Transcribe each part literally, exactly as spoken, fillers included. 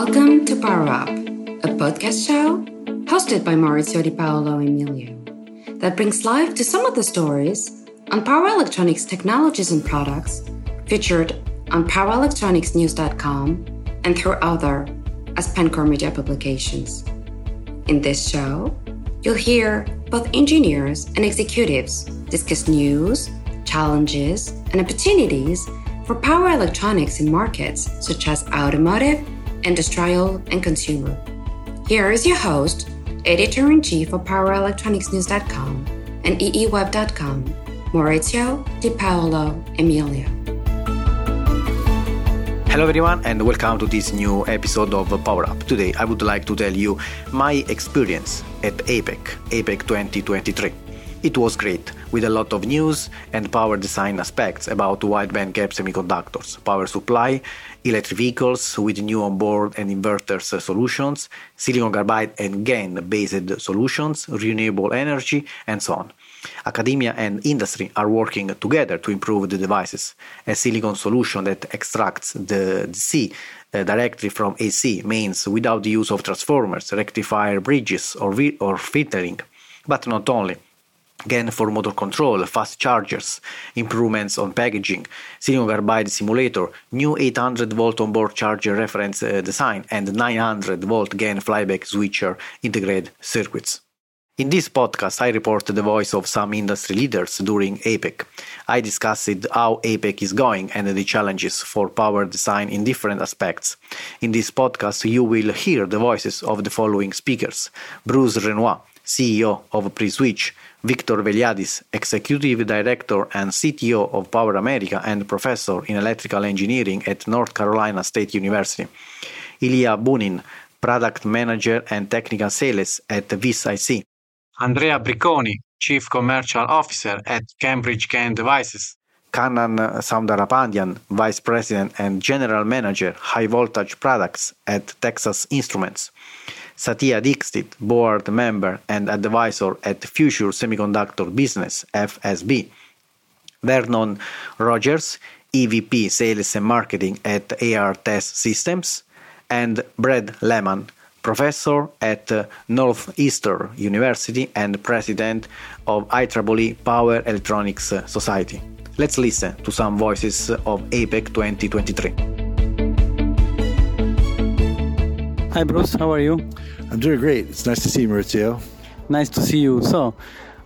Welcome to Power Up, a podcast show hosted by Maurizio Di Paolo Emilio that brings life to some of the stories on power electronics technologies and products featured on Power Electronics News dot com and through other AspenCore Media publications. In this show, you'll hear both engineers and executives discuss news, challenges, and opportunities for power electronics in markets such as automotive, industrial, and consumer. Here is your host, editor-in-chief of Power Electronics News dot com and E E web dot com, Maurizio Di Paolo Emilio. Hello everyone and welcome to this new episode of Power Up. Today I would like to tell you my experience at A PEC, A PEC twenty twenty-three. It was great, with a lot of news and power design aspects about wideband gap semiconductors, power supply, electric vehicles with new onboard and inverters solutions, silicon carbide and GaN-based solutions, renewable energy, and so on. Academia and industry are working together to improve the devices. A silicon solution that extracts the D C directly from A C means without the use of transformers, rectifier bridges, or, vi- or filtering, but not only. GaN for motor control, fast chargers, improvements on packaging, silicon carbide simulator, new eight hundred volt onboard charger reference uh, design, and nine hundred volt GaN flyback switcher integrated circuits. In this podcast, I report the voice of some industry leaders during A PEC. I discussed how A PEC is going and the challenges for power design in different aspects. In this podcast, you will hear the voices of the following speakers: Bruce Renoir, C E O of Pre-Switch, Victor Veliadis, Executive Director and C T O of Power America and Professor in Electrical Engineering at North Carolina State University; Ilya Bunin, Product Manager and Technical Sales at VisIC; Andrea Briconi, Chief Commercial Officer at Cambridge GaN Devices; Kanan Soundarapandian, Vice President and General Manager, High Voltage Products at Texas Instruments; Satya Dixit, board member and advisor at Future Semiconductor Business, F S B; Vernon Rogers, E V P Sales and Marketing at A R Test Systems; and Brad Lehman, professor at Northeastern University and president of I triple E Power Electronics Society. Let's listen to some voices of A PEC twenty twenty-three. Hi Bruce, how are you? I'm doing great. It's nice to see you, Maurizio. Nice to see you. So,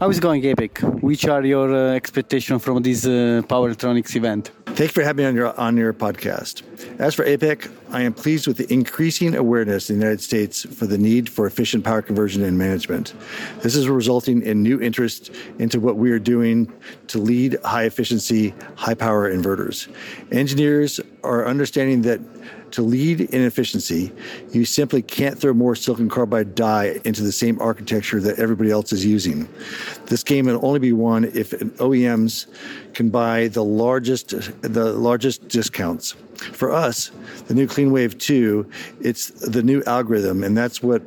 how is going A PEC? Which are your uh, expectations from this uh, Power Electronics event? Thank you for having me on your, on your podcast. As for A PEC, I am pleased with the increasing awareness in the United States for the need for efficient power conversion and management. This is resulting in new interest into what we are doing to lead high-efficiency, high-power inverters. Engineers are understanding that to lead in efficiency, you simply can't throw more silicon carbide die into the same architecture that everybody else is using. This game will only be won if O E Ms can buy the largest, the largest discounts. For us, the new CleanWave two, it's the new algorithm, and that's what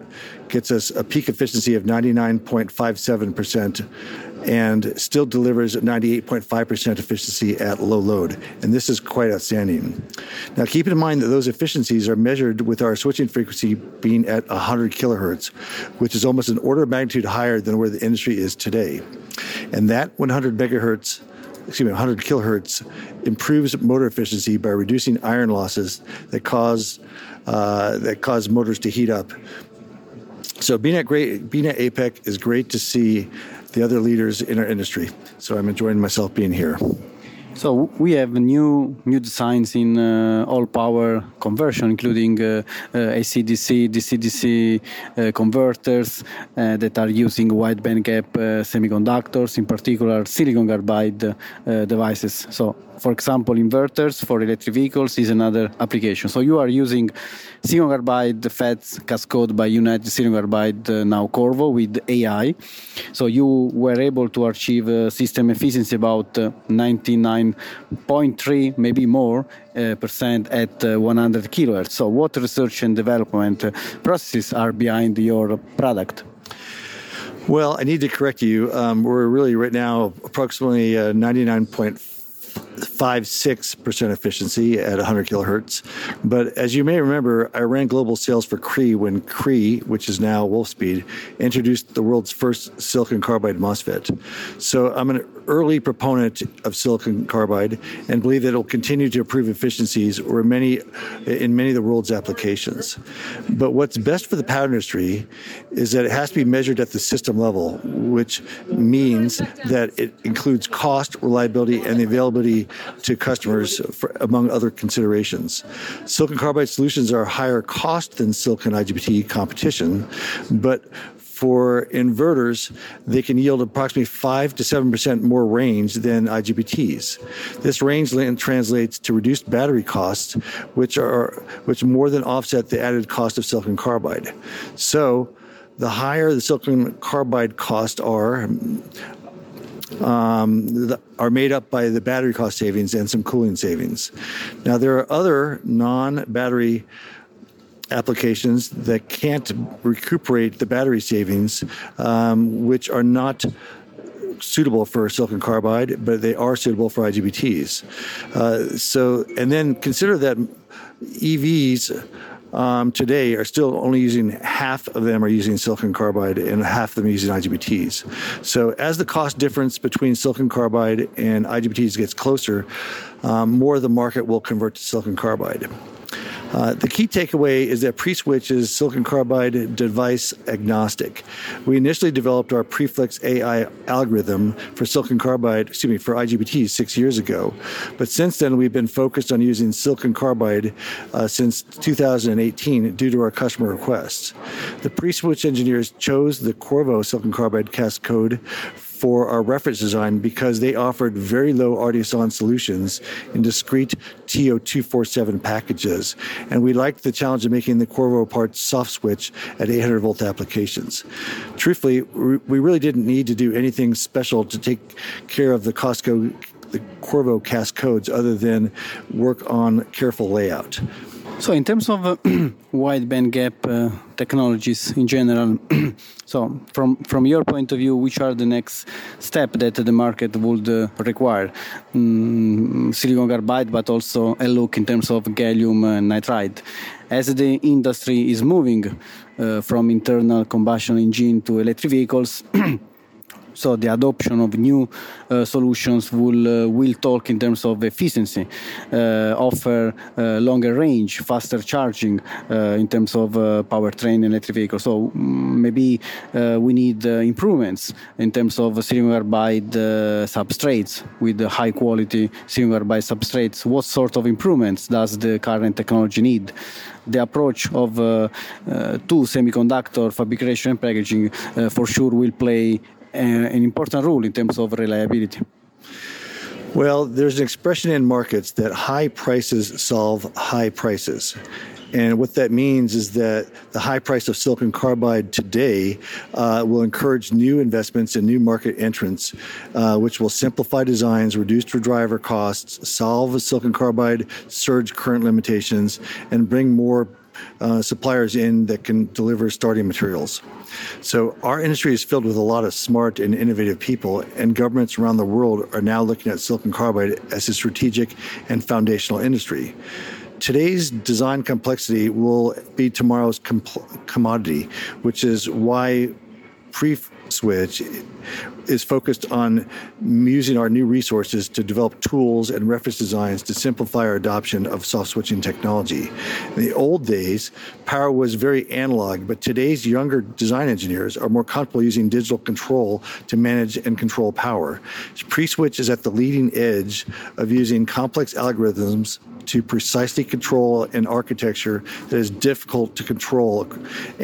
gets us a peak efficiency of ninety-nine point five seven percent and still delivers ninety-eight point five percent efficiency at low load. And this is quite outstanding. Now, keep in mind that those efficiencies are measured with our switching frequency being at one hundred kilohertz, which is almost an order of magnitude higher than where the industry is today. And that one hundred megahertz, excuse me, one hundred kilohertz improves motor efficiency by reducing iron losses that cause uh, that cause motors to heat up. So being at great, being at A PEC is great to see the other leaders in our industry. So I'm enjoying myself being here. So we have new new designs in uh, all power conversion, including uh, uh, A C D C, D C D C uh, converters uh, that are using wide band gap uh, semiconductors, in particular silicon carbide uh, devices. So, for example, inverters for electric vehicles is another application. So you are using silicon carbide FETs cascoded by United Silicon Carbide, uh, now Qorvo, with A I. So you were able to achieve uh, system efficiency about uh, ninety-nine point three, maybe more, uh, percent at uh, one hundred kilohertz. So what research and development uh, processes are behind your product? Well, I need to correct you. Um, we're really right now approximately uh, ninety-nine point five. five point six percent efficiency at one hundred kilohertz. But as you may remember, I ran global sales for Cree when Cree, which is now Wolfspeed, introduced the world's first silicon carbide MOSFET. So I'm an early proponent of silicon carbide and believe that it will continue to improve efficiencies or many, in many of the world's applications. But what's best for the power industry is that it has to be measured at the system level, which means that it includes cost, reliability, and the availability to customers, for, among other considerations. Silicon carbide solutions are higher cost than silicon I G B T competition, but for inverters, they can yield approximately five to seven percent more range than I G B Ts. This range translates to reduced battery costs, which are which more than offset the added cost of silicon carbide. So the higher the silicon carbide costs are, Um, the, are made up by the battery cost savings and some cooling savings. Now, there are other non-battery applications that can't recuperate the battery savings, um, which are not suitable for silicon carbide, but they are suitable for I G B Ts. Uh, so, and then consider that E Vs Um, today are still only using half of them are using silicon carbide and half of them using I G B Ts. So as the cost difference between silicon carbide and I G B Ts gets closer, um, more of the market will convert to silicon carbide. Uh, the key takeaway is that Pre-Switch is silicon carbide device agnostic. We initially developed our Preflex A I algorithm for silicon carbide, excuse me, for I G B T six years ago. But since then, we've been focused on using silicon carbide uh, since two thousand eighteen due to our customer requests. The Pre-Switch engineers chose the Qorvo silicon carbide cast code for our reference design because they offered very low R D S-on solutions in discrete T O two forty-seven packages, and we liked the challenge of making the Qorvo parts soft switch at eight hundred volt applications. Truthfully, we really didn't need to do anything special to take care of the Costco, the Qorvo cast codes other than work on careful layout. So in terms of uh, wide bandgap uh, technologies in general, so from, from your point of view, which are the next step that the market would uh, require? Mm, silicon carbide, but also a look in terms of gallium uh, nitride. As the industry is moving uh, from internal combustion engine to electric vehicles, so the adoption of new uh, solutions will uh, will talk in terms of efficiency, uh, offer uh, longer range, faster charging uh, in terms of uh, powertrain and electric vehicles. So maybe uh, we need uh, improvements in terms of silicon carbide uh, substrates with the high quality silicon carbide substrates. What sort of improvements does the current technology need? The approach of uh, uh, to semiconductor fabrication and packaging uh, for sure will play an important role in terms of reliability. Well, there's an expression in markets that high prices solve high prices. And what that means is that the high price of silicon carbide today uh, will encourage new investments and new market entrants, uh, which will simplify designs, reduce driver costs, solve silicon carbide surge current limitations, and bring more Uh, suppliers in that can deliver starting materials. So our industry is filled with a lot of smart and innovative people, and governments around the world are now looking at silicon carbide as a strategic and foundational industry. Today's design complexity will be tomorrow's com- commodity, which is why Pre-Switch is focused on using our new resources to develop tools and reference designs to simplify our adoption of soft switching technology. In the old days, power was very analog, but today's younger design engineers are more comfortable using digital control to manage and control power. Pre-Switch is at the leading edge of using complex algorithms to precisely control an architecture that is difficult to control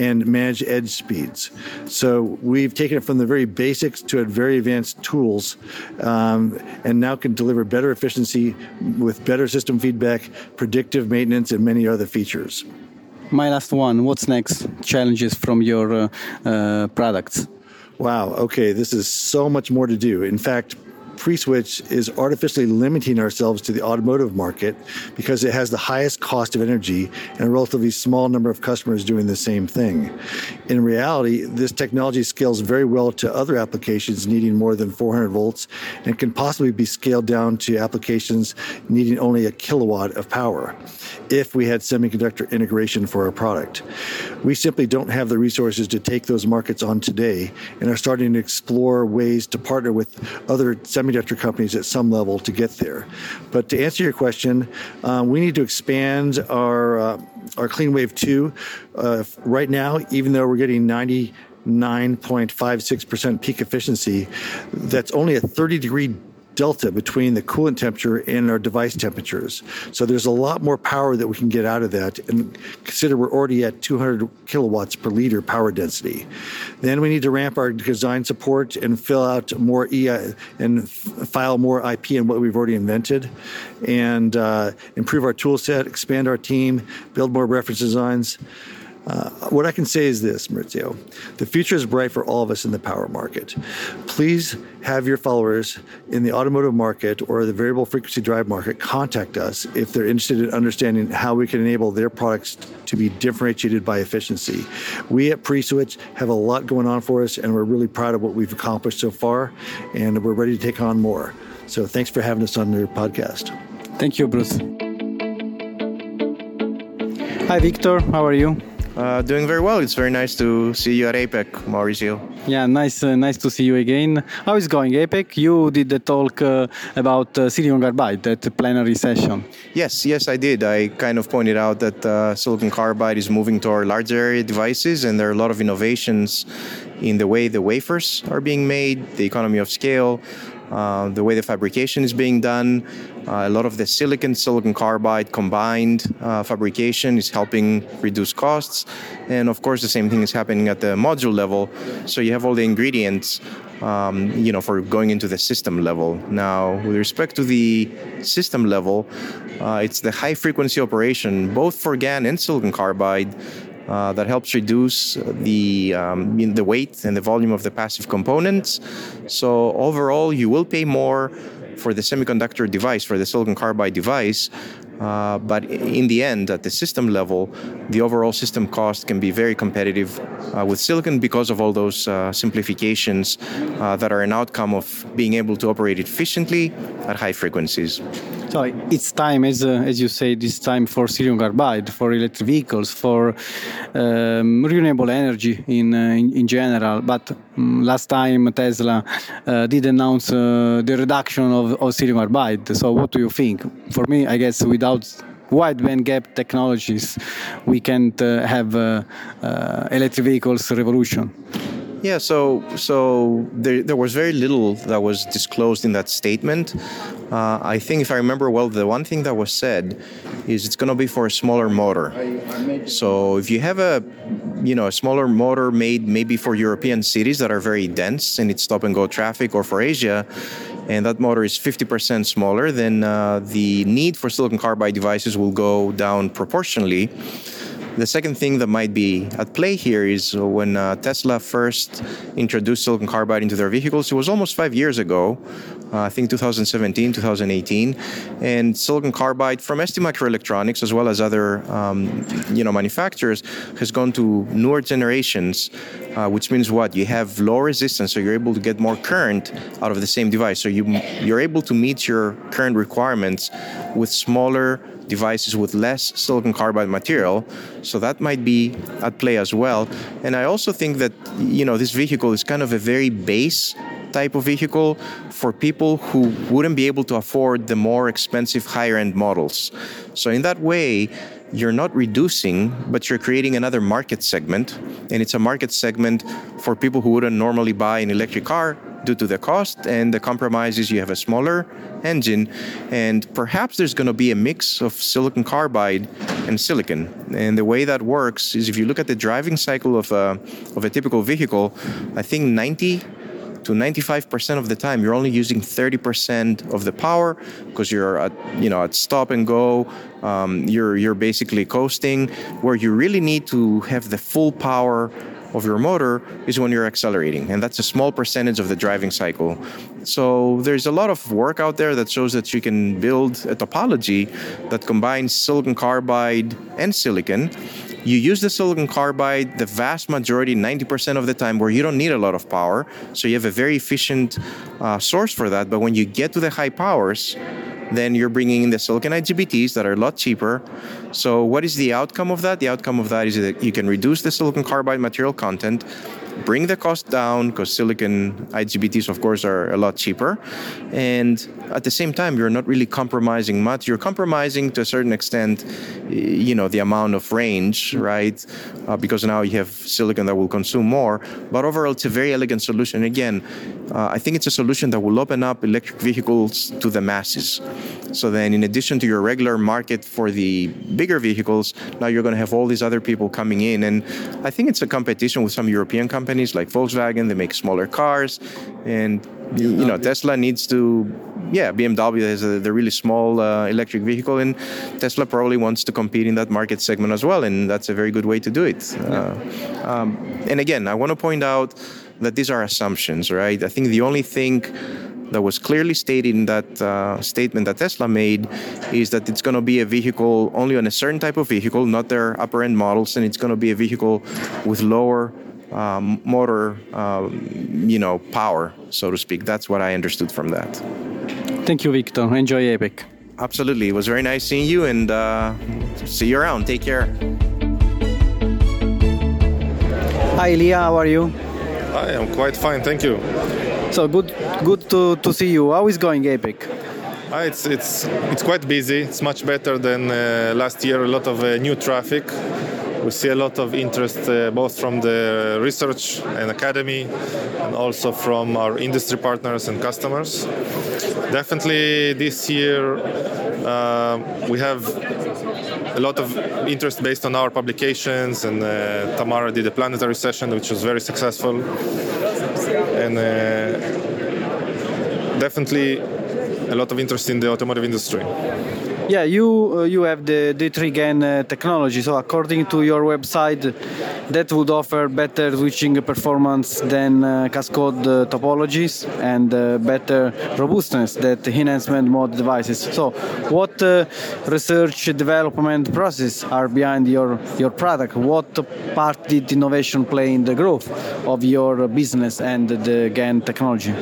and manage edge speeds. So we've taken it from the very basics to very advanced tools, um, and now can deliver better efficiency with better system feedback, predictive maintenance, and many other features. My last one, what's next? Challenges from your uh, uh, products? Wow, okay, this is so much more to do. In fact, Pre-Switch is artificially limiting ourselves to the automotive market because it has the highest cost of energy and a relatively small number of customers doing the same thing. In reality, this technology scales very well to other applications needing more than four hundred volts and can possibly be scaled down to applications needing only a kilowatt of power if we had semiconductor integration for our product. We simply don't have the resources to take those markets on today and are starting to explore ways to partner with other semiconductor companies at some level to get there. But to answer your question, uh, we need to expand our uh, our CleanWave two. Uh, right now, even though we're getting ninety-nine point five six percent peak efficiency, that's only a thirty degree delta between the coolant temperature and our device temperatures. So there's a lot more power that we can get out of that, and consider we're already at two hundred kilowatts per liter power density. Then we need to ramp our design support and fill out more E I and file more I P in what we've already invented, and uh, improve our tool set, expand our team, build more reference designs. Uh, what I can say is this, Maurizio, the future is bright for all of us in the power market. Please have your followers in the automotive market or the variable frequency drive market contact us if they're interested in understanding how we can enable their products to be differentiated by efficiency. We at Pre-Switch have a lot going on for us, and we're really proud of what we've accomplished so far, and we're ready to take on more. So thanks for having us on your podcast. Thank you, Bruce. Hi, Victor. How are you? Uh, doing very well. It's very nice to see you at APEC, Maurizio. Yeah, nice uh, nice to see you again. How is going, APEC? You did the talk uh, about uh, silicon carbide at the plenary session. Yes, yes, I did. I kind of pointed out that uh, silicon carbide is moving toward larger area devices, and there are a lot of innovations in the way the wafers are being made, the economy of scale, uh, the way the fabrication is being done. Uh, a lot of the silicon, silicon carbide combined uh, fabrication is helping reduce costs. And of course, the same thing is happening at the module level. So you have all the ingredients, um, you know, for going into the system level. Now, with respect to the system level, uh, it's the high frequency operation, both for GaN and silicon carbide, Uh, that helps reduce the um, the weight and the volume of the passive components. So overall, you will pay more for the semiconductor device, for the silicon carbide device. Uh, but in the end, at the system level, the overall system cost can be very competitive uh, with silicon because of all those uh, simplifications uh, that are an outcome of being able to operate efficiently at high frequencies. So it's time, as uh, as you say, it's time for silicon carbide, for electric vehicles, for um, renewable energy in, uh, in in general. But um, last time Tesla uh, did announce uh, the reduction of, of silicon carbide. So what do you think? For me, I guess without wide bandgap technologies, we can't uh, have uh, uh, electric vehicles revolution. Yeah, so so there, there was very little that was disclosed in that statement. Uh, I think, if I remember well, the one thing that was said is it's going to be for a smaller motor. So if you have a, you know, a smaller motor made maybe for European cities that are very dense and it's stop-and-go traffic, or for Asia, and that motor is fifty percent smaller, then uh, the need for silicon carbide devices will go down proportionally. The second thing that might be at play here is when uh, Tesla first introduced silicon carbide into their vehicles, it was almost five years ago, uh, I think twenty seventeen, twenty eighteen, and silicon carbide from STMicroelectronics, as well as other um, you know, manufacturers, has gone to newer generations, uh, which means what? You have low resistance, so you're able to get more current out of the same device. So you, you're able to meet your current requirements with smaller devices with less silicon carbide material, so that might be at play as well. And I also think that, you know, this vehicle is kind of a very base type of vehicle for people who wouldn't be able to afford the more expensive higher-end models. So in that way, you're not reducing, but you're creating another market segment, and it's a market segment for people who wouldn't normally buy an electric car due to the cost, and the compromise is you have a smaller engine, and perhaps there's going to be a mix of silicon carbide and silicon. And the way that works is if you look at the driving cycle of a, of a typical vehicle, I think ninety to ninety-five percent of the time you're only using thirty percent of the power because you're at, you know, at stop and go, um, you're, you're basically coasting, where you really need to have the full power of your motor is when you're accelerating, and that's a small percentage of the driving cycle. So there's a lot of work out there that shows that you can build a topology that combines silicon carbide and silicon. You use the silicon carbide the vast majority, ninety percent of the time, where you don't need a lot of power. So you have a very efficient uh, source for that. But when you get to the high powers, then you're bringing in the silicon I G B Ts that are a lot cheaper. So what is the outcome of that? The outcome of that is that you can reduce the silicon carbide material content, bring the cost down, because silicon I G B Ts, of course, are a lot cheaper. And at the same time, you're not really compromising much. You're compromising to a certain extent, you know, the amount of range, right? Uh, because now you have silicon that will consume more. But overall, it's a very elegant solution. Again, uh, I think it's a solution that will open up electric vehicles to the masses. So then, in addition to your regular market for the bigger vehicles, now you're going to have all these other people coming in. And I think it's a competition with some European companies. Companies like Volkswagen, they make smaller cars, and you, you know Tesla needs to, yeah, B M W has a, the really small uh, electric vehicle, and Tesla probably wants to compete in that market segment as well, and that's a very good way to do it. Uh, um, and again, I want to point out that these are assumptions, right? I think the only thing that was clearly stated in that uh, statement that Tesla made is that it's going to be a vehicle only on a certain type of vehicle, not their upper end models, and it's going to be a vehicle with lower Um, motor, uh, you know, power, so to speak. That's what I understood from that. Thank you, Victor. Enjoy APEC. Absolutely. It was very nice seeing you, and uh, see you around. Take care. Hi, Ilya. How are you? Hi, I'm quite fine. Thank you. So good, good to, to see you. How is going APEC? Uh, it's it's it's quite busy. It's much better than uh, last year. A lot of uh, new traffic. We see a lot of interest uh, both from the research and academy, and also from our industry partners and customers. Definitely this year uh, we have a lot of interest based on our publications, and uh, Tamara did a planetary session which was very successful, and uh, definitely a lot of interest in the automotive industry. Yeah, you uh, you have the D three GaN uh, technology. So according to your website, that would offer better switching performance than uh, cascode uh, topologies, and uh, better robustness than enhancement mode devices. So what uh, research development process are behind your, your product? What part did innovation play in the growth of your business and the GaN technology?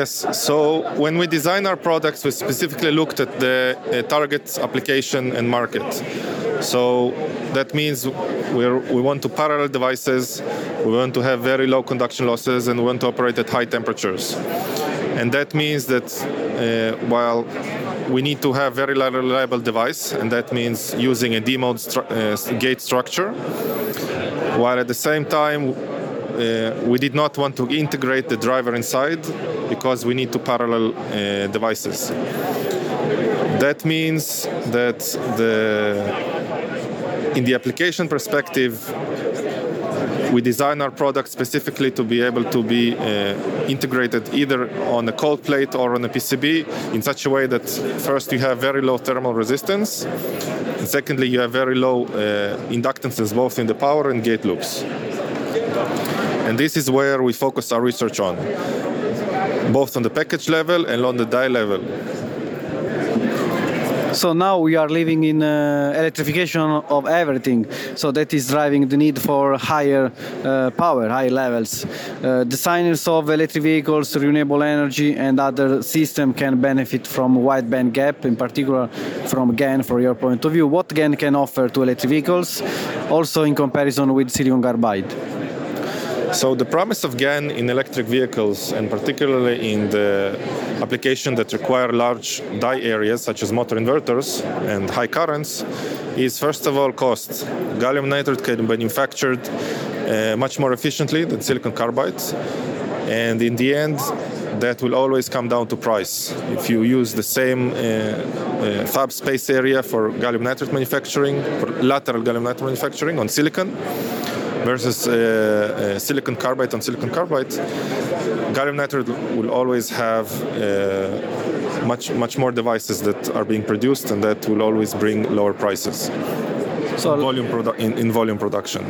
Yes, so when we design our products, we specifically looked at the uh, target application and market. So that means we're, we want to parallel devices, we want to have very low conduction losses, and we want to operate at high temperatures. And that means that uh, while we need to have very reliable device, and that means using a D-mode stru- uh, gate structure, while at the same time uh, we did not want to integrate the driver inside, because we need to parallel uh, devices. That means that the, in the application perspective, we design our product specifically to be able to be uh, integrated either on a cold plate or on a P C B in such a way that first you have very low thermal resistance, and secondly you have very low uh, inductances both in the power and gate loops. And this is where we focus our research on, both on the package level and on the die level. So now we are living in uh, electrification of everything. So that is driving the need for higher uh, power, higher levels. Uh, designers of electric vehicles, renewable energy, and other systems can benefit from wide band gap, in particular from GaN, from your point of view. What GaN can offer to electric vehicles, also in comparison with silicon carbide? So the promise of GaN in electric vehicles, and particularly in the application that require large die areas such as motor inverters and high currents, is first of all cost. Gallium nitride can be manufactured uh, much more efficiently than silicon carbide, and in the end that will always come down to price. If you use the same uh, uh, fab space area for gallium nitride manufacturing, for lateral gallium nitride manufacturing on silicon, versus uh, uh, silicon carbide on silicon carbide, gallium nitride will always have uh, much much more devices that are being produced, and that will always bring lower prices. So in volume produ- in, in volume production.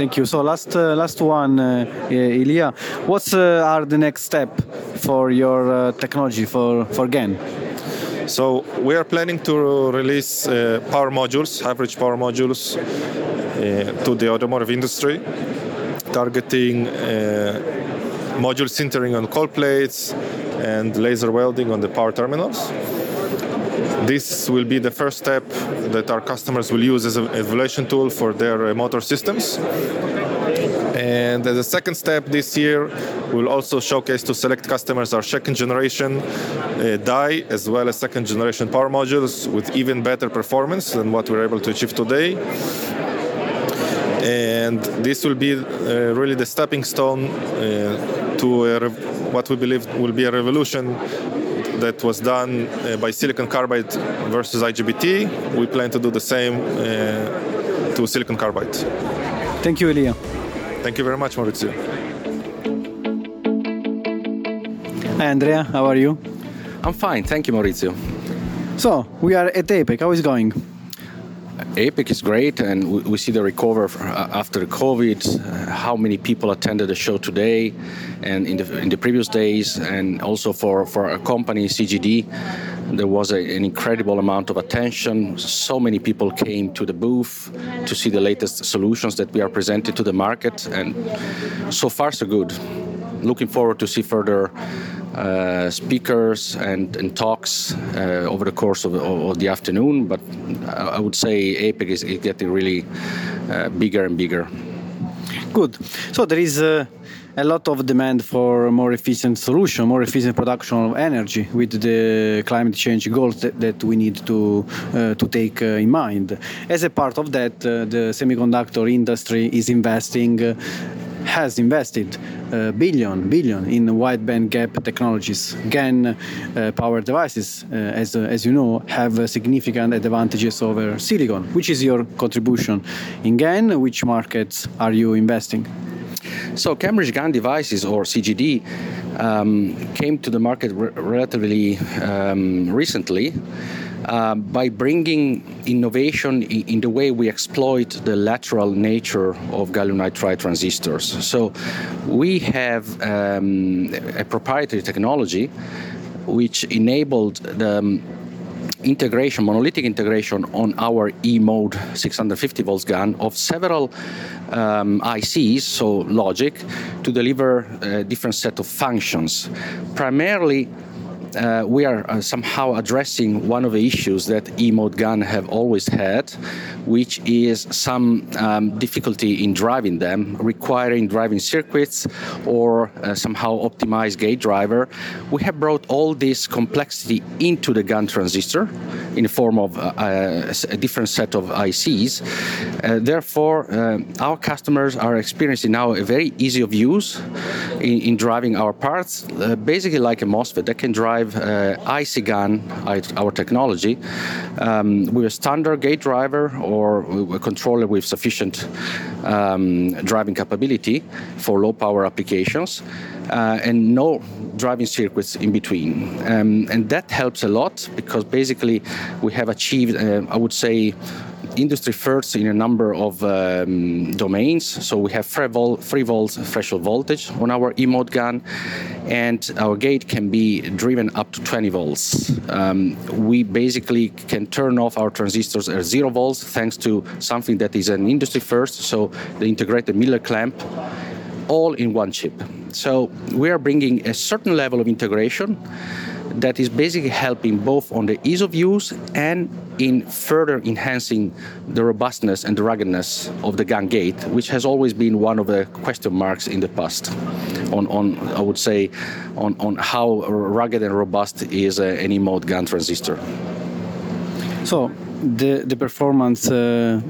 Thank you. So last uh, last one, uh, Ilya. What's uh, are the next step for your uh, technology for for GaN? So we are planning to release uh, power modules, high-voltage power modules, uh, to the automotive industry, targeting uh, module sintering on cold plates and laser welding on the power terminals. This will be the first step that our customers will use as an evaluation tool for their motor systems. And as a second step this year, we'll also showcase to select customers our second generation uh, die, as well as second generation power modules with even better performance than what we're able to achieve today. And this will be uh, really the stepping stone uh, to a rev- what we believe will be a revolution that was done uh, by silicon carbide versus I G B T. We plan to do the same uh, to silicon carbide. Thank you, Ilya. Thank you very much, Maurizio. Hi, Andrea. How are you? I'm fine. Thank you, Maurizio. So, we are at APEC. How is it going? APEC is great, and we, we see the recovery after COVID, uh, how many people attended the show today and in the, in the previous days, and also for, for our company, C G D, there was a, an incredible amount of attention. So many people came to the booth to see the latest solutions that we are presenting to the market, and so far so good. Looking forward to see further Uh, speakers and, and talks uh, over the course of, of, of the afternoon, but I, I would say APEC is, is getting really uh, bigger and bigger. Good. So there is uh, a lot of demand for more efficient solution, more efficient production of energy with the climate change goals that, that we need to uh, to take uh, in mind. As a part of that, uh, the semiconductor industry is investing. Uh, has invested uh, billion, billion in wideband gap technologies. GaN uh, power devices, uh, as, uh, as you know, have uh, significant advantages over silicon. Which is your contribution in GaN? Which markets are you investing? So Cambridge GaN Devices, or C G D, um, came to the market re- relatively um, recently uh, by bringing innovation in, in the way we exploit the lateral nature of gallium nitride transistors. So we have um, a proprietary technology which enabled the um, integration, monolithic integration on our E-mode six hundred fifty volts GaN of several um, I Cs, so logic, to deliver a different set of functions. Primarily, uh, we are uh, somehow addressing one of the issues that E-mode GaN have always had, which is some um, difficulty in driving them, requiring driving circuits or uh, somehow optimized gate driver. We have brought all this complexity into the GaN transistor in the form of uh, uh, a different set of I Cs. Uh, therefore, uh, our customers are experiencing now a very easy of use in, in driving our parts, uh, basically like a MOSFET that can drive uh, I C GaN, our technology, um, with a standard gate driver or a controller with sufficient um, driving capability for low power applications, uh, and no driving circuits in between. Um, and that helps a lot because basically we have achieved, uh, I would say, industry first in a number of um, domains. So we have three volts threshold voltage on our E-mode GaN, and our gate can be driven up to twenty volts. Um, we basically can turn off our transistors at zero volts thanks to something that is an industry first, so the integrated Miller clamp, all in one chip. So we are bringing a certain level of integration that is basically helping both on the ease of use and in further enhancing the robustness and the ruggedness of the GaN gate, which has always been one of the question marks in the past on, on I would say, on, on how rugged and robust is a, an E-mode GaN transistor. So the, the performance uh,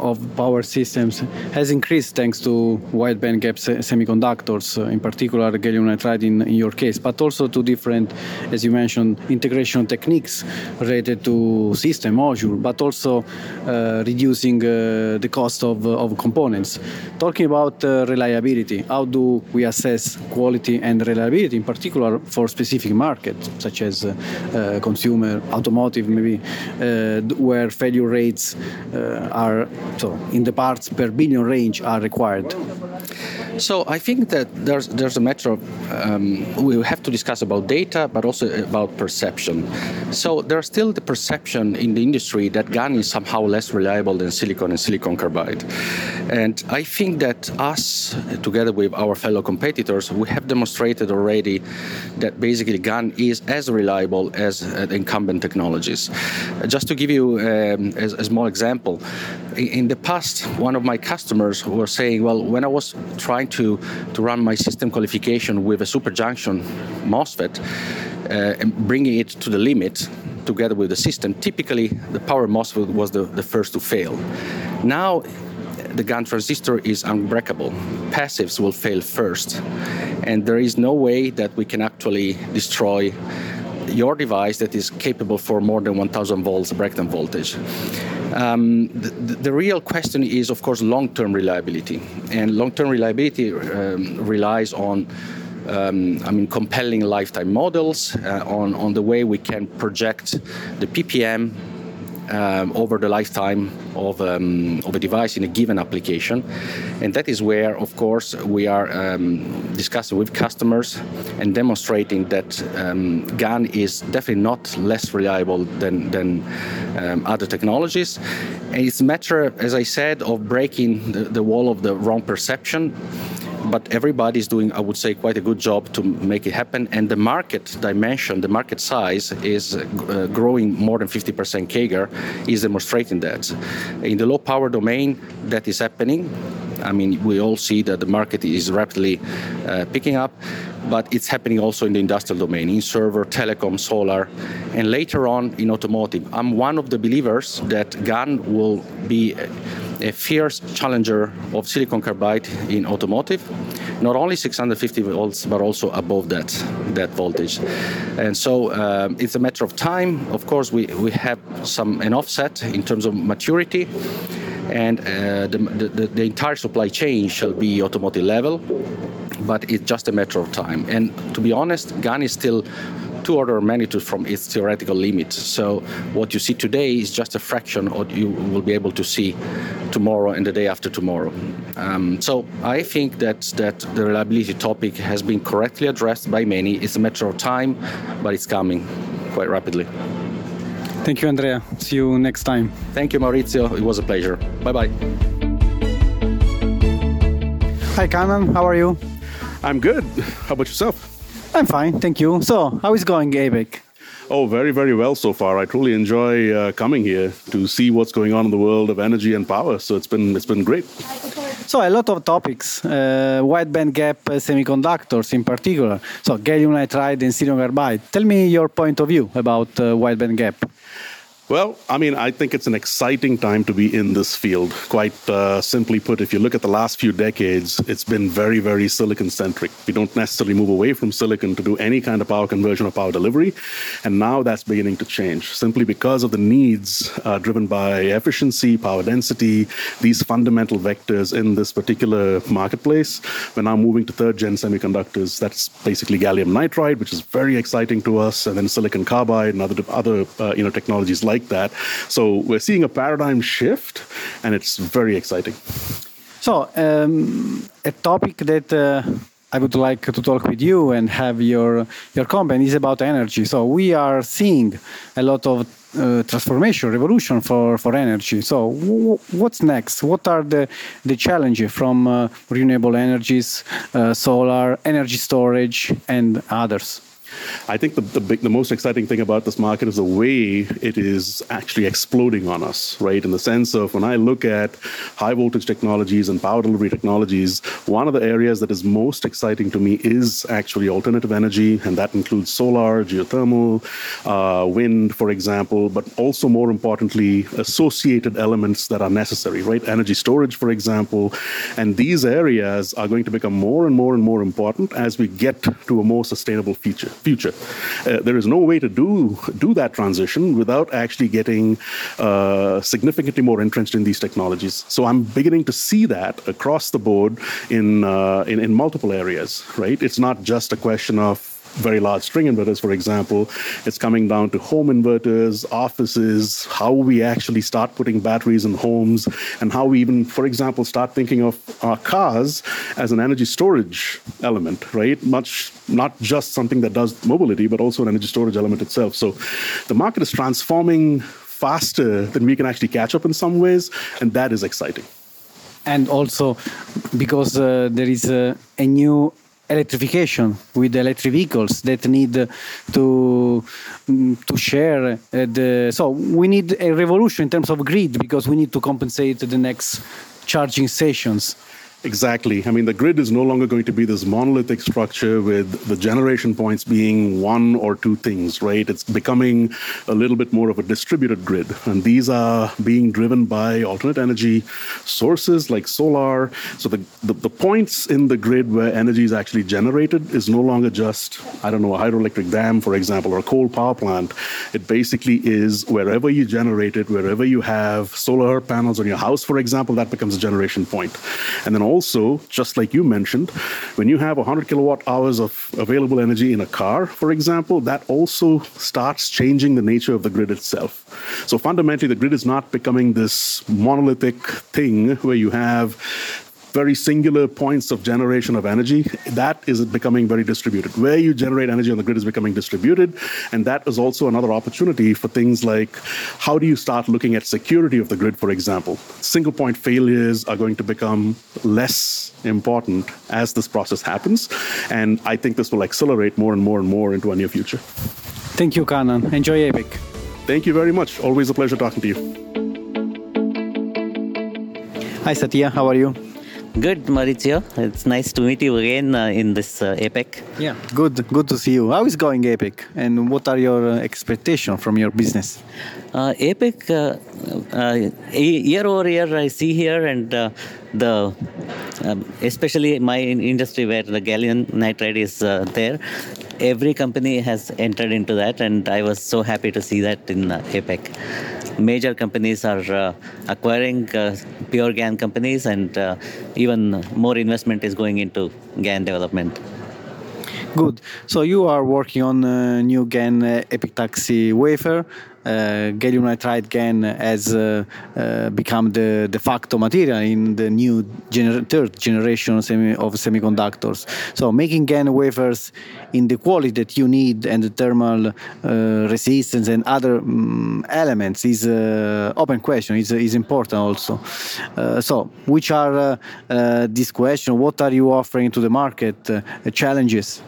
of power systems has increased thanks to wideband gap se- semiconductors, uh, in particular gallium nitride in, in your case, but also to different, as you mentioned, integration techniques related to system module, but also uh, reducing uh, the cost of, of components. Talking about uh, reliability, how do we assess quality and reliability, in particular for specific markets, such as uh, uh, consumer, automotive, maybe, uh, where failure rates uh, are So in the parts per billion range are required. So I think that there's there's a matter of um, we have to discuss about data, but also about perception. So there's still the perception in the industry that GaN is somehow less reliable than silicon and silicon carbide. And I think that us, together with our fellow competitors, we have demonstrated already that basically GaN is as reliable as uh, incumbent technologies. Uh, just to give you um, a, a small example, in, in the past, one of my customers was saying, well, when I was trying To, to run my system qualification with a superjunction MOSFET uh, and bringing it to the limit together with the system, typically the power MOSFET was the, the first to fail. Now the GaN transistor is unbreakable. Passives will fail first, and there is no way that we can actually destroy your device that is capable for more than one thousand volts breakdown voltage. Um, the, the real question is, of course, long-term reliability. And long-term reliability um, relies on Um, I mean, compelling lifetime models, uh, on, on the way we can project the P P M um, over the lifetime of, um, of a device in a given application. And that is where, of course, we are um, discussing with customers and demonstrating that um, GaN is definitely not less reliable than, than um, other technologies. And it's a matter, as I said, of breaking the, the wall of the wrong perception. But everybody is doing, I would say, quite a good job to make it happen. And the market dimension, the market size is uh, growing more than fifty percent C A G R, is demonstrating that. In the low power domain, that is happening. I mean, we all see that the market is rapidly uh, picking up, but it's happening also in the industrial domain, in server, telecom, solar, and later on in automotive. I'm one of the believers that GaN will be a fierce challenger of silicon carbide in automotive, not only six hundred fifty volts, but also above that, that voltage. And so um, it's a matter of time. Of course, we, we have some an offset in terms of maturity, and uh, the, the, the entire supply chain shall be automotive level, but it's just a matter of time. And to be honest, GaN is still two order of magnitude from its theoretical limit. So what you see today is just a fraction of what you will be able to see tomorrow and the day after tomorrow. Um, so I think that, that the reliability topic has been correctly addressed by many. It's a matter of time, but it's coming quite rapidly. Thank you, Andrea. See you next time. Thank you, Maurizio. It was a pleasure. Bye-bye. Hi, Kanan. How are you? I'm good. How about yourself? I'm fine, thank you. So, how is going, APEC? Oh, very, very well so far. I truly enjoy uh, coming here to see what's going on in the world of energy and power. So it's been it's been great. So a lot of topics, uh, wide band gap uh, semiconductors in particular. So gallium nitride and silicon carbide. Tell me your point of view about uh, wide band gap. Well, I mean, I think it's an exciting time to be in this field. Quite uh, simply put, if you look at the last few decades, it's been very, very silicon-centric. We don't necessarily move away from silicon to do any kind of power conversion or power delivery. And now that's beginning to change, simply because of the needs uh, driven by efficiency, power density, these fundamental vectors in this particular marketplace. We're now moving to third-gen semiconductors. That's basically gallium nitride, which is very exciting to us, and then silicon carbide and other, other uh, you know, technologies like Like that. So we're seeing a paradigm shift, and it's very exciting. So um, a topic that uh, I would like to talk with you and have your your comment is about energy. So we are seeing a lot of uh, transformation, revolution for, for energy. So w- what's next? What are the, the challenges from uh, renewable energies, uh, solar, energy storage, and others? I think the, the, big, the most exciting thing about this market is the way it is actually exploding on us, right? In the sense of when I look at high voltage technologies and power delivery technologies, one of the areas that is most exciting to me is actually alternative energy, and that includes solar, geothermal, uh, wind, for example, but also more importantly, associated elements that are necessary, right? Energy storage, for example. And these areas are going to become more and more and more important as we get to a more sustainable future. Future. Uh, there is no way to do do that transition without actually getting uh, significantly more entrenched in these technologies. So I'm beginning to see that across the board in, uh, in in multiple areas, right? It's not just a question of very large string inverters, for example. It's coming down to home inverters, offices, how we actually start putting batteries in homes, and how we even, for example, start thinking of our cars as an energy storage element, right? Much, not just something that does mobility, but also an energy storage element itself. So the market is transforming faster than we can actually catch up in some ways, and that is exciting. And also because uh, there is a, a new electrification with electric vehicles that need to to share the so we need a revolution in terms of grid, because we need to compensate the next charging stations. Exactly. I mean, the grid is no longer going to be this monolithic structure with the generation points being one or two things, right? It's becoming a little bit more of a distributed grid. And these are being driven by alternate energy sources like solar. So the, the, the points in the grid where energy is actually generated is no longer just, I don't know, a hydroelectric dam, for example, or a coal power plant. It basically is wherever you generate it, wherever you have solar panels on your house, for example, that becomes a generation point. And then all Also, just like you mentioned, when you have one hundred kilowatt hours of available energy in a car, for example, that also starts changing the nature of the grid itself. So fundamentally, the grid is not becoming this monolithic thing where you have very singular points of generation of energy. That is becoming very distributed. Where you generate energy on the grid is becoming distributed. And that is also another opportunity for things like, how do you start looking at security of the grid, for example? Single point failures are going to become less important as this process happens. And I think this will accelerate more and more and more into our near future. Thank you, Kanan. Enjoy APEC. Thank you very much. Always a pleasure talking to you. Hi, Satya. How are you? Good, Maurizio. It's nice to meet you again uh, in this uh, APEC. Yeah, good good to see you. How is going APEC, and what are your uh, expectations from your business? Uh, APEC, uh, uh, year over year I see here, and uh, the uh, especially my industry where the gallium nitride is uh, there, every company has entered into that, and I was so happy to see that in uh, APEC. Major companies are uh, acquiring uh, pure GaN companies, and uh, even more investment is going into GaN development. Good. So you are working on a new GaN uh, epitaxy wafer. Uh, gallium nitride GaN has uh, uh, become the de facto material in the new gener- third generation semi- of semiconductors. So making GaN wafers in the quality that you need, and the thermal uh, resistance and other um, elements is an uh, open question. It's, it's important also. Uh, so which are uh, uh, this question? What are you offering to the market? Uh, challenges?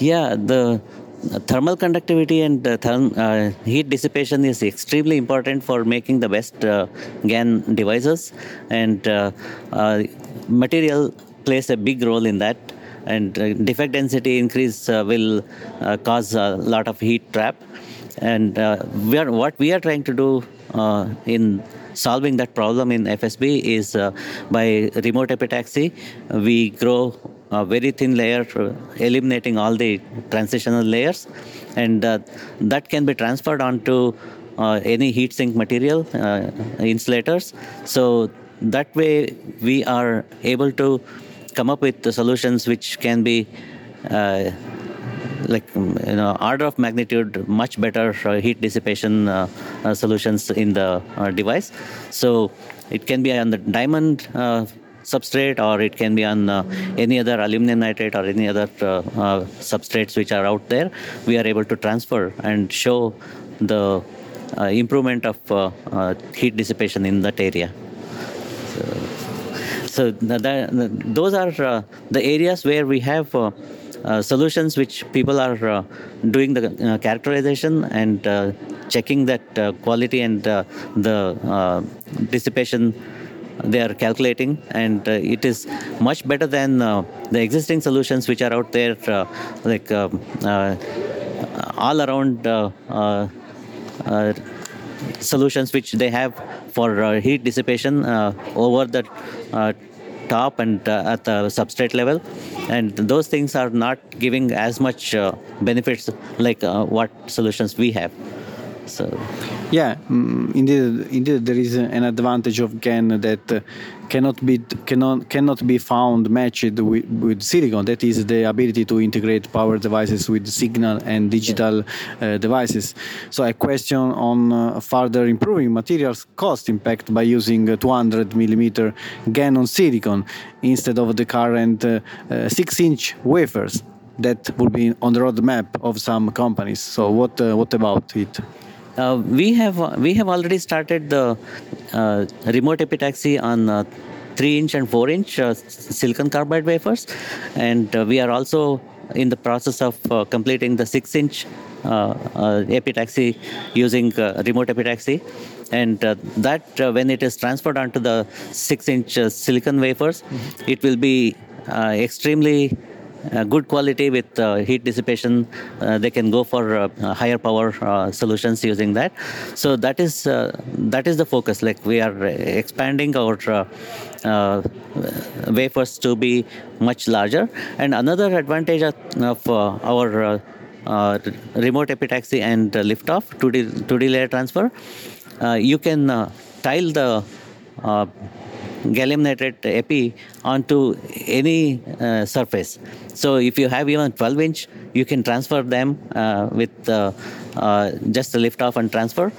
Yeah, the thermal conductivity and uh, therm, uh, heat dissipation is extremely important for making the best uh, GaN devices, and uh, uh, material plays a big role in that, and uh, defect density increase uh, will uh, cause a lot of heat trap, and uh, we are, what we are trying to do uh, in solving that problem in F S B is uh, by remote epitaxy. We grow a very thin layer, eliminating all the transitional layers, and uh, that can be transferred onto uh, any heat sink material, uh, insulators. So that way we are able to come up with the solutions which can be uh, like you know, order of magnitude much better uh, heat dissipation uh, uh, solutions in the uh, device. So it can be on the diamond uh, substrate, or it can be on uh, any other aluminum nitrate or any other uh, uh, substrates which are out there. We are able to transfer and show the uh, improvement of uh, uh, heat dissipation in that area. So, so the, the, those are uh, the areas where we have uh, uh, solutions which people are uh, doing the uh, characterization and uh, checking that uh, quality and uh, the uh, dissipation they are calculating, and uh, it is much better than uh, the existing solutions which are out there, uh, like uh, uh, all around uh, uh, uh, solutions which they have for uh, heat dissipation uh, over the uh, top and uh, at the substrate level, and those things are not giving as much uh, benefits like uh, what solutions we have. So Yeah, mm, indeed, indeed, there is an advantage of GaN that uh, cannot be cannot cannot be found matched with, with silicon. That is the ability to integrate power devices with signal and digital uh, devices. So a question on uh, further improving materials cost impact by using uh, two hundred millimeter GaN on silicon instead of the current uh, uh, six inch wafers that will be on the roadmap of some companies. So what uh, what about it? Uh, we have uh, we have already started the uh, remote epitaxy on uh, three inch and four inch uh, silicon carbide wafers, and uh, we are also in the process of uh, completing the six inch uh, uh, epitaxy using uh, remote epitaxy, and uh, that uh, when it is transferred onto the six inch uh, silicon wafers, mm-hmm. it will be uh, extremely Uh, good quality with uh, heat dissipation. Uh, they can go for uh, higher power uh, solutions using that. So that is uh, that is the focus. Like we are expanding our uh, uh, wafers to be much larger. And another advantage of, of uh, our uh, uh, remote epitaxy and uh, liftoff two D layer transfer, uh, you can uh, tile the uh, gallium nitride epi onto any uh, surface. So if you have even twelve inch, you can transfer them uh, with uh, uh, just a lift off and transfer.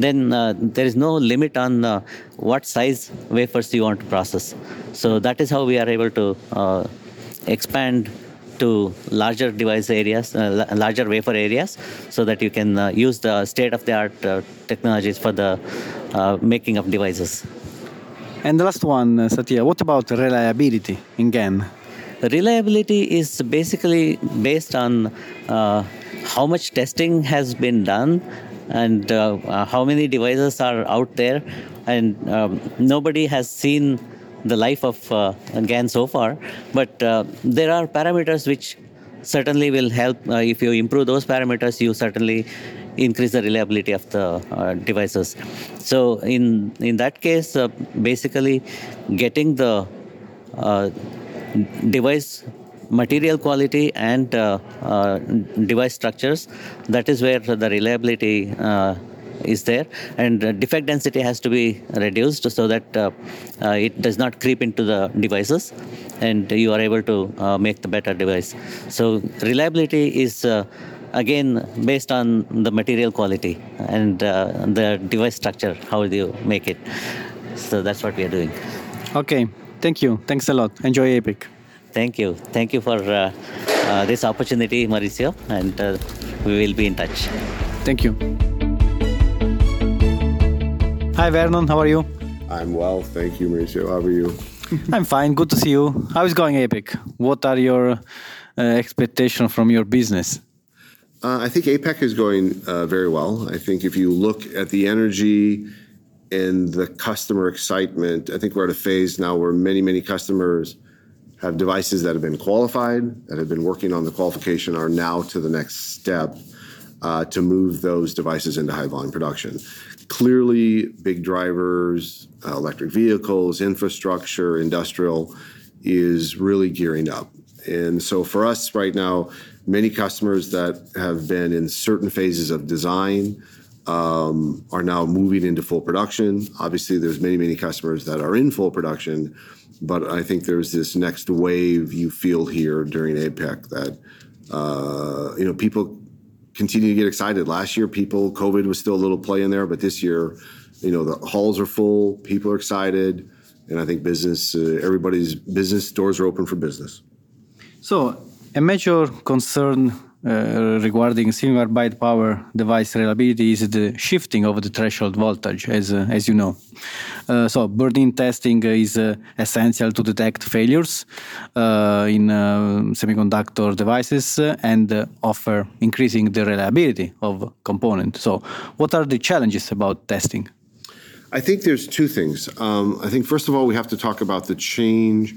Then uh, there is no limit on uh, what size wafers you want to process. So that is how we are able to uh, expand to larger device areas, uh, larger wafer areas, so that you can uh, use the state-of-the-art uh, technologies for the uh, making of devices. And the last one, Satya, what about reliability in GaN? Reliability is basically based on uh, how much testing has been done and uh, uh, how many devices are out there. And um, nobody has seen the life of uh, GaN so far. But uh, there are parameters which certainly will help. Uh, if you improve those parameters, you certainly increase the reliability of the uh, devices. So in in that case, uh, basically getting the uh, device material quality and uh, uh, device structures, that is where the reliability uh, is there. And uh, defect density has to be reduced so that uh, uh, it does not creep into the devices, and you are able to uh, make the better device. So reliability is uh, again, based on the material quality and uh, the device structure, how do you make it? So that's what we are doing. Okay, thank you. Thanks a lot. Enjoy APEC. Thank you. Thank you for uh, uh, this opportunity, Maurizio, and uh, we will be in touch. Thank you. Hi, Vernon. How are you? I'm well. Thank you, Maurizio. How are you? I'm fine. Good to see you. How is going APEC? What are your uh, expectations from your business? Uh, I think APEC is going uh, very well. I think if you look at the energy and the customer excitement, I think we're at a phase now where many, many customers have devices that have been qualified, that have been working on the qualification, are now to the next step uh, to move those devices into high volume production. Clearly, big drivers, uh, electric vehicles, infrastructure, industrial is really gearing up. And so for us right now, many customers that have been in certain phases of design um, are now moving into full production. Obviously, there's many, many customers that are in full production, but I think there's this next wave you feel here during APEC that, uh, you know, people continue to get excited. Last year, people, COVID was still a little play in there, but this year, you know, the halls are full, people are excited, and I think business, uh, everybody's business doors are open for business. So a major concern uh, regarding silicon carbide power device reliability is the shifting of the threshold voltage, as uh, as you know. Uh, so burn-in testing is uh, essential to detect failures uh, in uh, semiconductor devices and uh, offer increasing the reliability of component. So what are the challenges about testing? I think there's two things. Um, I think, first of all, we have to talk about the change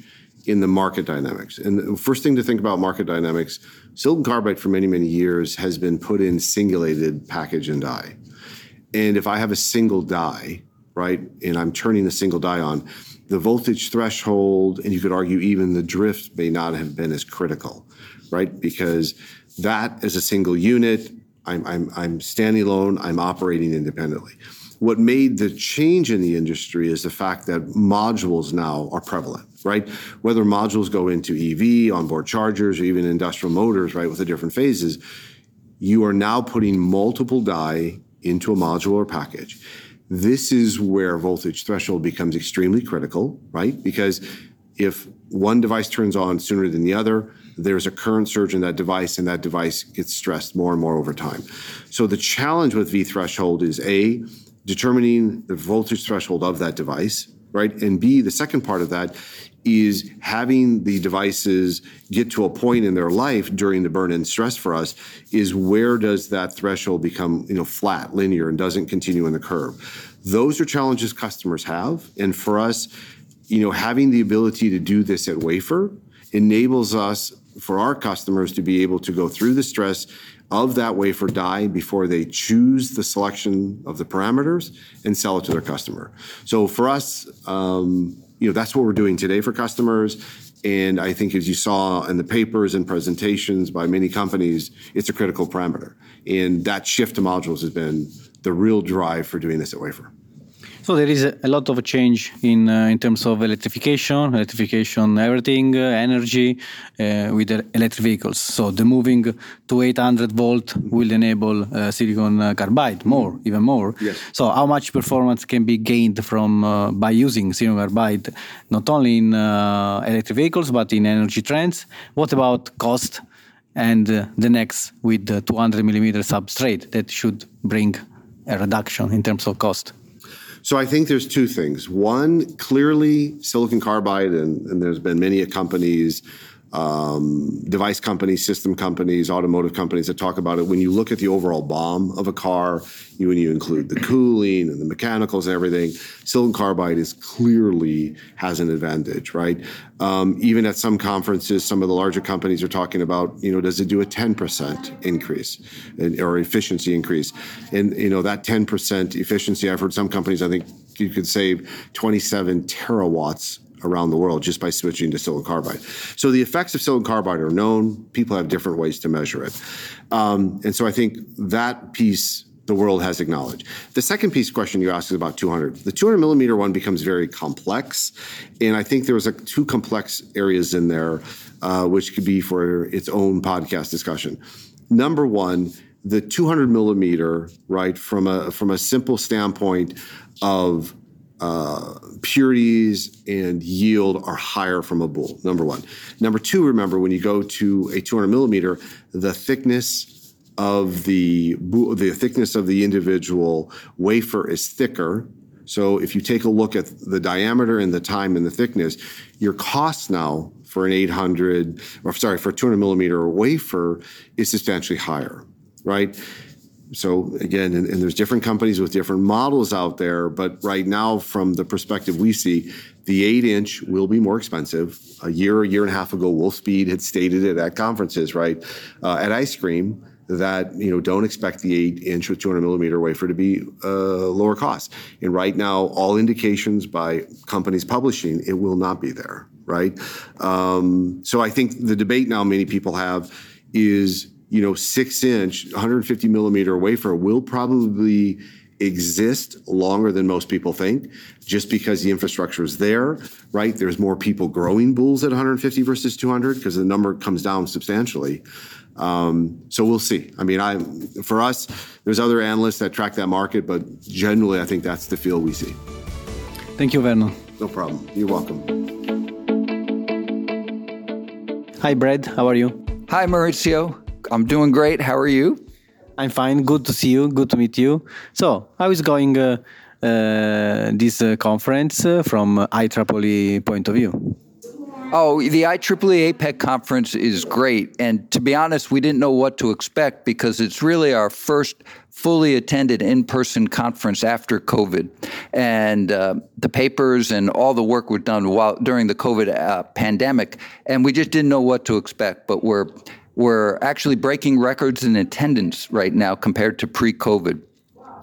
in the market dynamics. And the first thing to think about market dynamics, silicon carbide for many, many years has been put in singulated package and die. And if I have a single die, right, and I'm turning the single die on, the voltage threshold, and you could argue even the drift may not have been as critical, right? Because that is a single unit. I'm, I'm, I'm standing alone, I'm operating independently. What made the change in the industry is the fact that modules now are prevalent, right? Whether modules go into E V, onboard chargers, or even industrial motors, right, with the different phases, you are now putting multiple die into a module or package. This is where voltage threshold becomes extremely critical, right? Because if one device turns on sooner than the other, there's a current surge in that device, and that device gets stressed more and more over time. So the challenge with V threshold is A, determining the voltage threshold of that device, right? And B, the second part of that is having the devices get to a point in their life during the burn-in stress for us is where does that threshold become, you know, flat, linear, and doesn't continue in the curve. Those are challenges customers have. And for us, you know, having the ability to do this at wafer enables us, for our customers, to be able to go through the stress of that wafer die before they choose the selection of the parameters and sell it to their customer. So for us, um, you know, that's what we're doing today for customers. And I think, as you saw in the papers and presentations by many companies, it's a critical parameter. And that shift to modules has been the real drive for doing this at wafer. So there is a lot of change in uh, in terms of electrification, electrification, everything, uh, energy uh, with the electric vehicles. So the moving to eight hundred volt will enable uh, silicon carbide more, even more. Yes. So how much performance can be gained from uh, by using silicon carbide, not only in uh, electric vehicles, but in energy trends? What about cost and uh, the next with the two hundred millimeter substrate that should bring a reduction in terms of cost? So I think there's two things. One, clearly silicon carbide, and, and there's been many companies, um, device companies, system companies, automotive companies that talk about it. When you look at the overall BOM of a car, you, when you include the cooling and the mechanicals and everything, silicon carbide is clearly has an advantage, right? Um, even at some conferences, some of the larger companies are talking about, you know, does it do a ten percent increase in, or efficiency increase? And, you know, that ten percent efficiency, I've heard some companies, I think you could save twenty-seven terawatts around the world just by switching to silicon carbide. So the effects of silicon carbide are known. People have different ways to measure it. Um, and so I think that piece the world has acknowledged. The second piece question you asked is about two hundred. The two hundred millimeter one becomes very complex. And I think there was like two complex areas in there, uh, which could be for its own podcast discussion. Number one, the two hundred millimeter, right, from a, from a simple standpoint of uh, purities and yield are higher from a boule, number one. Number two, remember, when you go to a two hundred millimeter, the thickness of the the thickness of the individual wafer is thicker. So if you take a look at the diameter and the time and the thickness, your cost now for an eight hundred, or sorry, for a two hundred millimeter wafer is substantially higher, right? So again, and, and there's different companies with different models out there, but right now from the perspective we see, the eight inch will be more expensive. A year, a year and a half ago, Wolfspeed had stated it at conferences, right? Uh, at Ice Cream, that, you know, don't expect the eight inch with two hundred millimeter wafer to be uh, lower cost. And right now, all indications by companies publishing, it will not be there, right? Um, so I think the debate now many people have is, you know, six inch, one hundred fifty millimeter wafer will probably exist longer than most people think, just because the infrastructure is there, right? There's more people growing bulls at one hundred fifty versus two hundred because the number comes down substantially. Um, so we'll see. I mean, I for us, there's other analysts that track that market, but generally, I think that's the field we see. Thank you, Vernon. No problem. You're welcome. Hi, Brad. How are you? Hi, Maurizio. I'm doing great. How are you? I'm fine. Good to see you. Good to meet you. So, how is going uh, uh, this uh, conference uh, from uh, I triple E point of view? Oh, the I triple E APEC conference is great. And to be honest, we didn't know what to expect because it's really our first fully attended in-person conference after COVID. And uh, the papers and all the work we've done while, during the COVID uh, pandemic. And we just didn't know what to expect. But we're, we're actually breaking records in attendance right now compared to pre-COVID.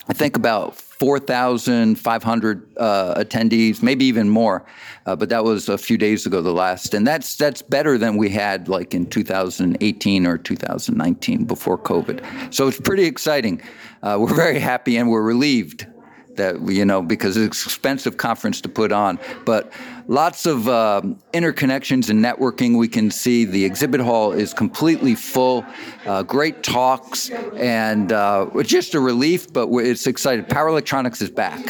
I think about four thousand five hundred uh, attendees, maybe even more. Uh, but that was a few days ago, the last. And that's that's better than we had like in two thousand eighteen or two thousand nineteen before COVID. So it's pretty exciting. Uh, we're very happy and we're relieved that, you know, because it's an expensive conference to put on. But lots of uh, interconnections and networking. We can see the exhibit hall is completely full, uh, great talks, and uh, just a relief, but it's exciting. Power Electronics is back.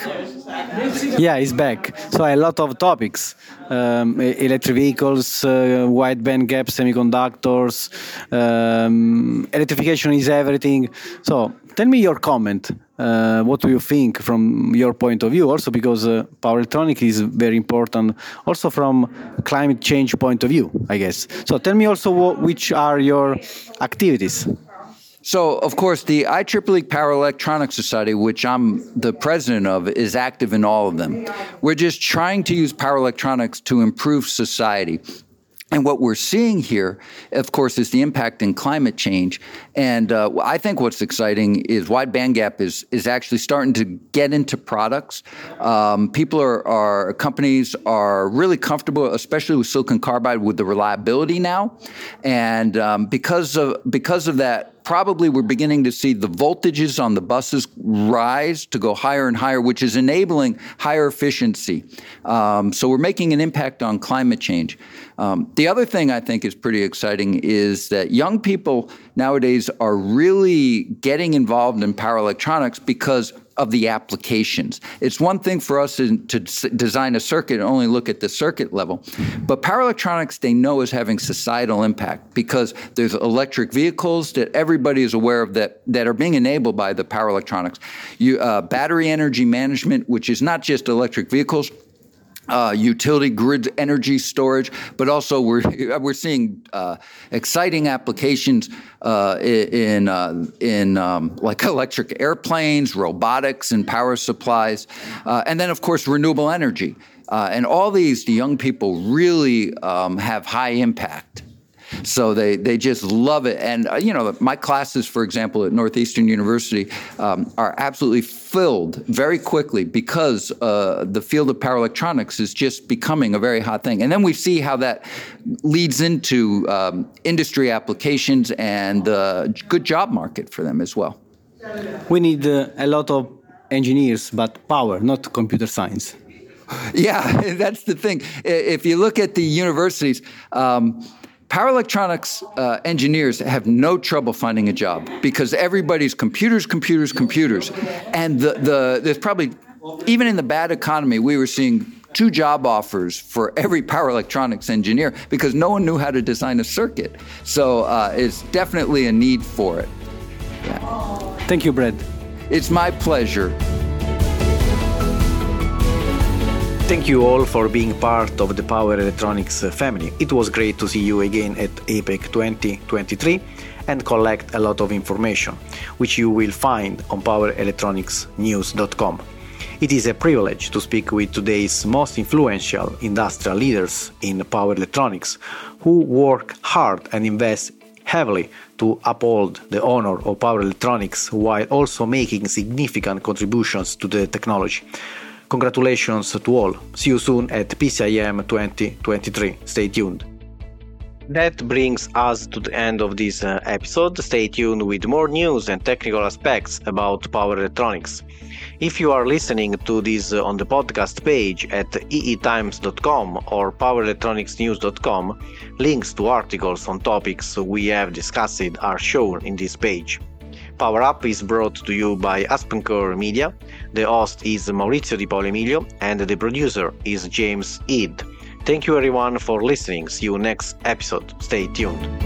Yeah, it's back. So a lot of topics, um, electric vehicles, uh, wide band gap semiconductors, um, electrification is everything. So tell me your comment. Uh, what do you think from your point of view? Also, because uh, power electronics is very important, also from climate change point of view, I guess. So tell me also what, which are your activities. So, of course, the I triple E Power Electronics Society, which I'm the president of, is active in all of them. We're just trying to use power electronics to improve society. And what we're seeing here, of course, is the impact in climate change. And uh, I think what's exciting is wide bandgap is is actually starting to get into products. Um, people are, are, companies are really comfortable, especially with silicon carbide, with the reliability now. And um, because of because of that, probably we're beginning to see the voltages on the buses rise to go higher and higher, which is enabling higher efficiency. Um, so we're making an impact on climate change. Um, the other thing I think is pretty exciting is that young people nowadays are really getting involved in power electronics because of the applications. It's one thing for us to design a circuit and only look at the circuit level, but power electronics they know is having societal impact because there's electric vehicles that everybody is aware of that, that are being enabled by the power electronics. You, uh, battery energy management, which is not just electric vehicles, Uh, utility grid energy storage, but also we're we're seeing uh, exciting applications uh, in uh, in um, like electric airplanes, robotics, and power supplies, uh, and then of course renewable energy. Uh, and all these, the young people really um, have high impact. So they, they just love it. And, uh, you know, my classes, for example, at Northeastern University um, are absolutely filled very quickly because uh, the field of power electronics is just becoming a very hot thing. And then we see how that leads into um, industry applications and uh, good job market for them as well. We need uh, a lot of engineers, but power, not computer science. Yeah, that's the thing. If you look at the universities, um, power electronics uh, engineers have no trouble finding a job because everybody's computers, computers, computers. And the, the there's probably, even in the bad economy, we were seeing two job offers for every power electronics engineer because no one knew how to design a circuit. So uh, it's definitely a need for it. Yeah. Thank you, Brad. It's my pleasure. Thank you all for being part of the Power Electronics family. It was great to see you again at APEC twenty twenty-three and collect a lot of information, which you will find on Power Electronics News dot com. It is a privilege to speak with today's most influential industrial leaders in power electronics, who work hard and invest heavily to uphold the honor of power electronics while also making significant contributions to the technology. Congratulations to all. See you soon at P C I M twenty twenty-three. Stay tuned. That brings us to the end of this episode. Stay tuned with more news and technical aspects about power electronics. If you are listening to this on the podcast page at e e times dot com or power electronics news dot com, links to articles on topics we have discussed are shown in this page. Power Up is brought to you by AspenCore Media. The host is Maurizio Di Paolo Emilio and the producer is James Eid. Thank you everyone for listening. See you next episode. Stay tuned.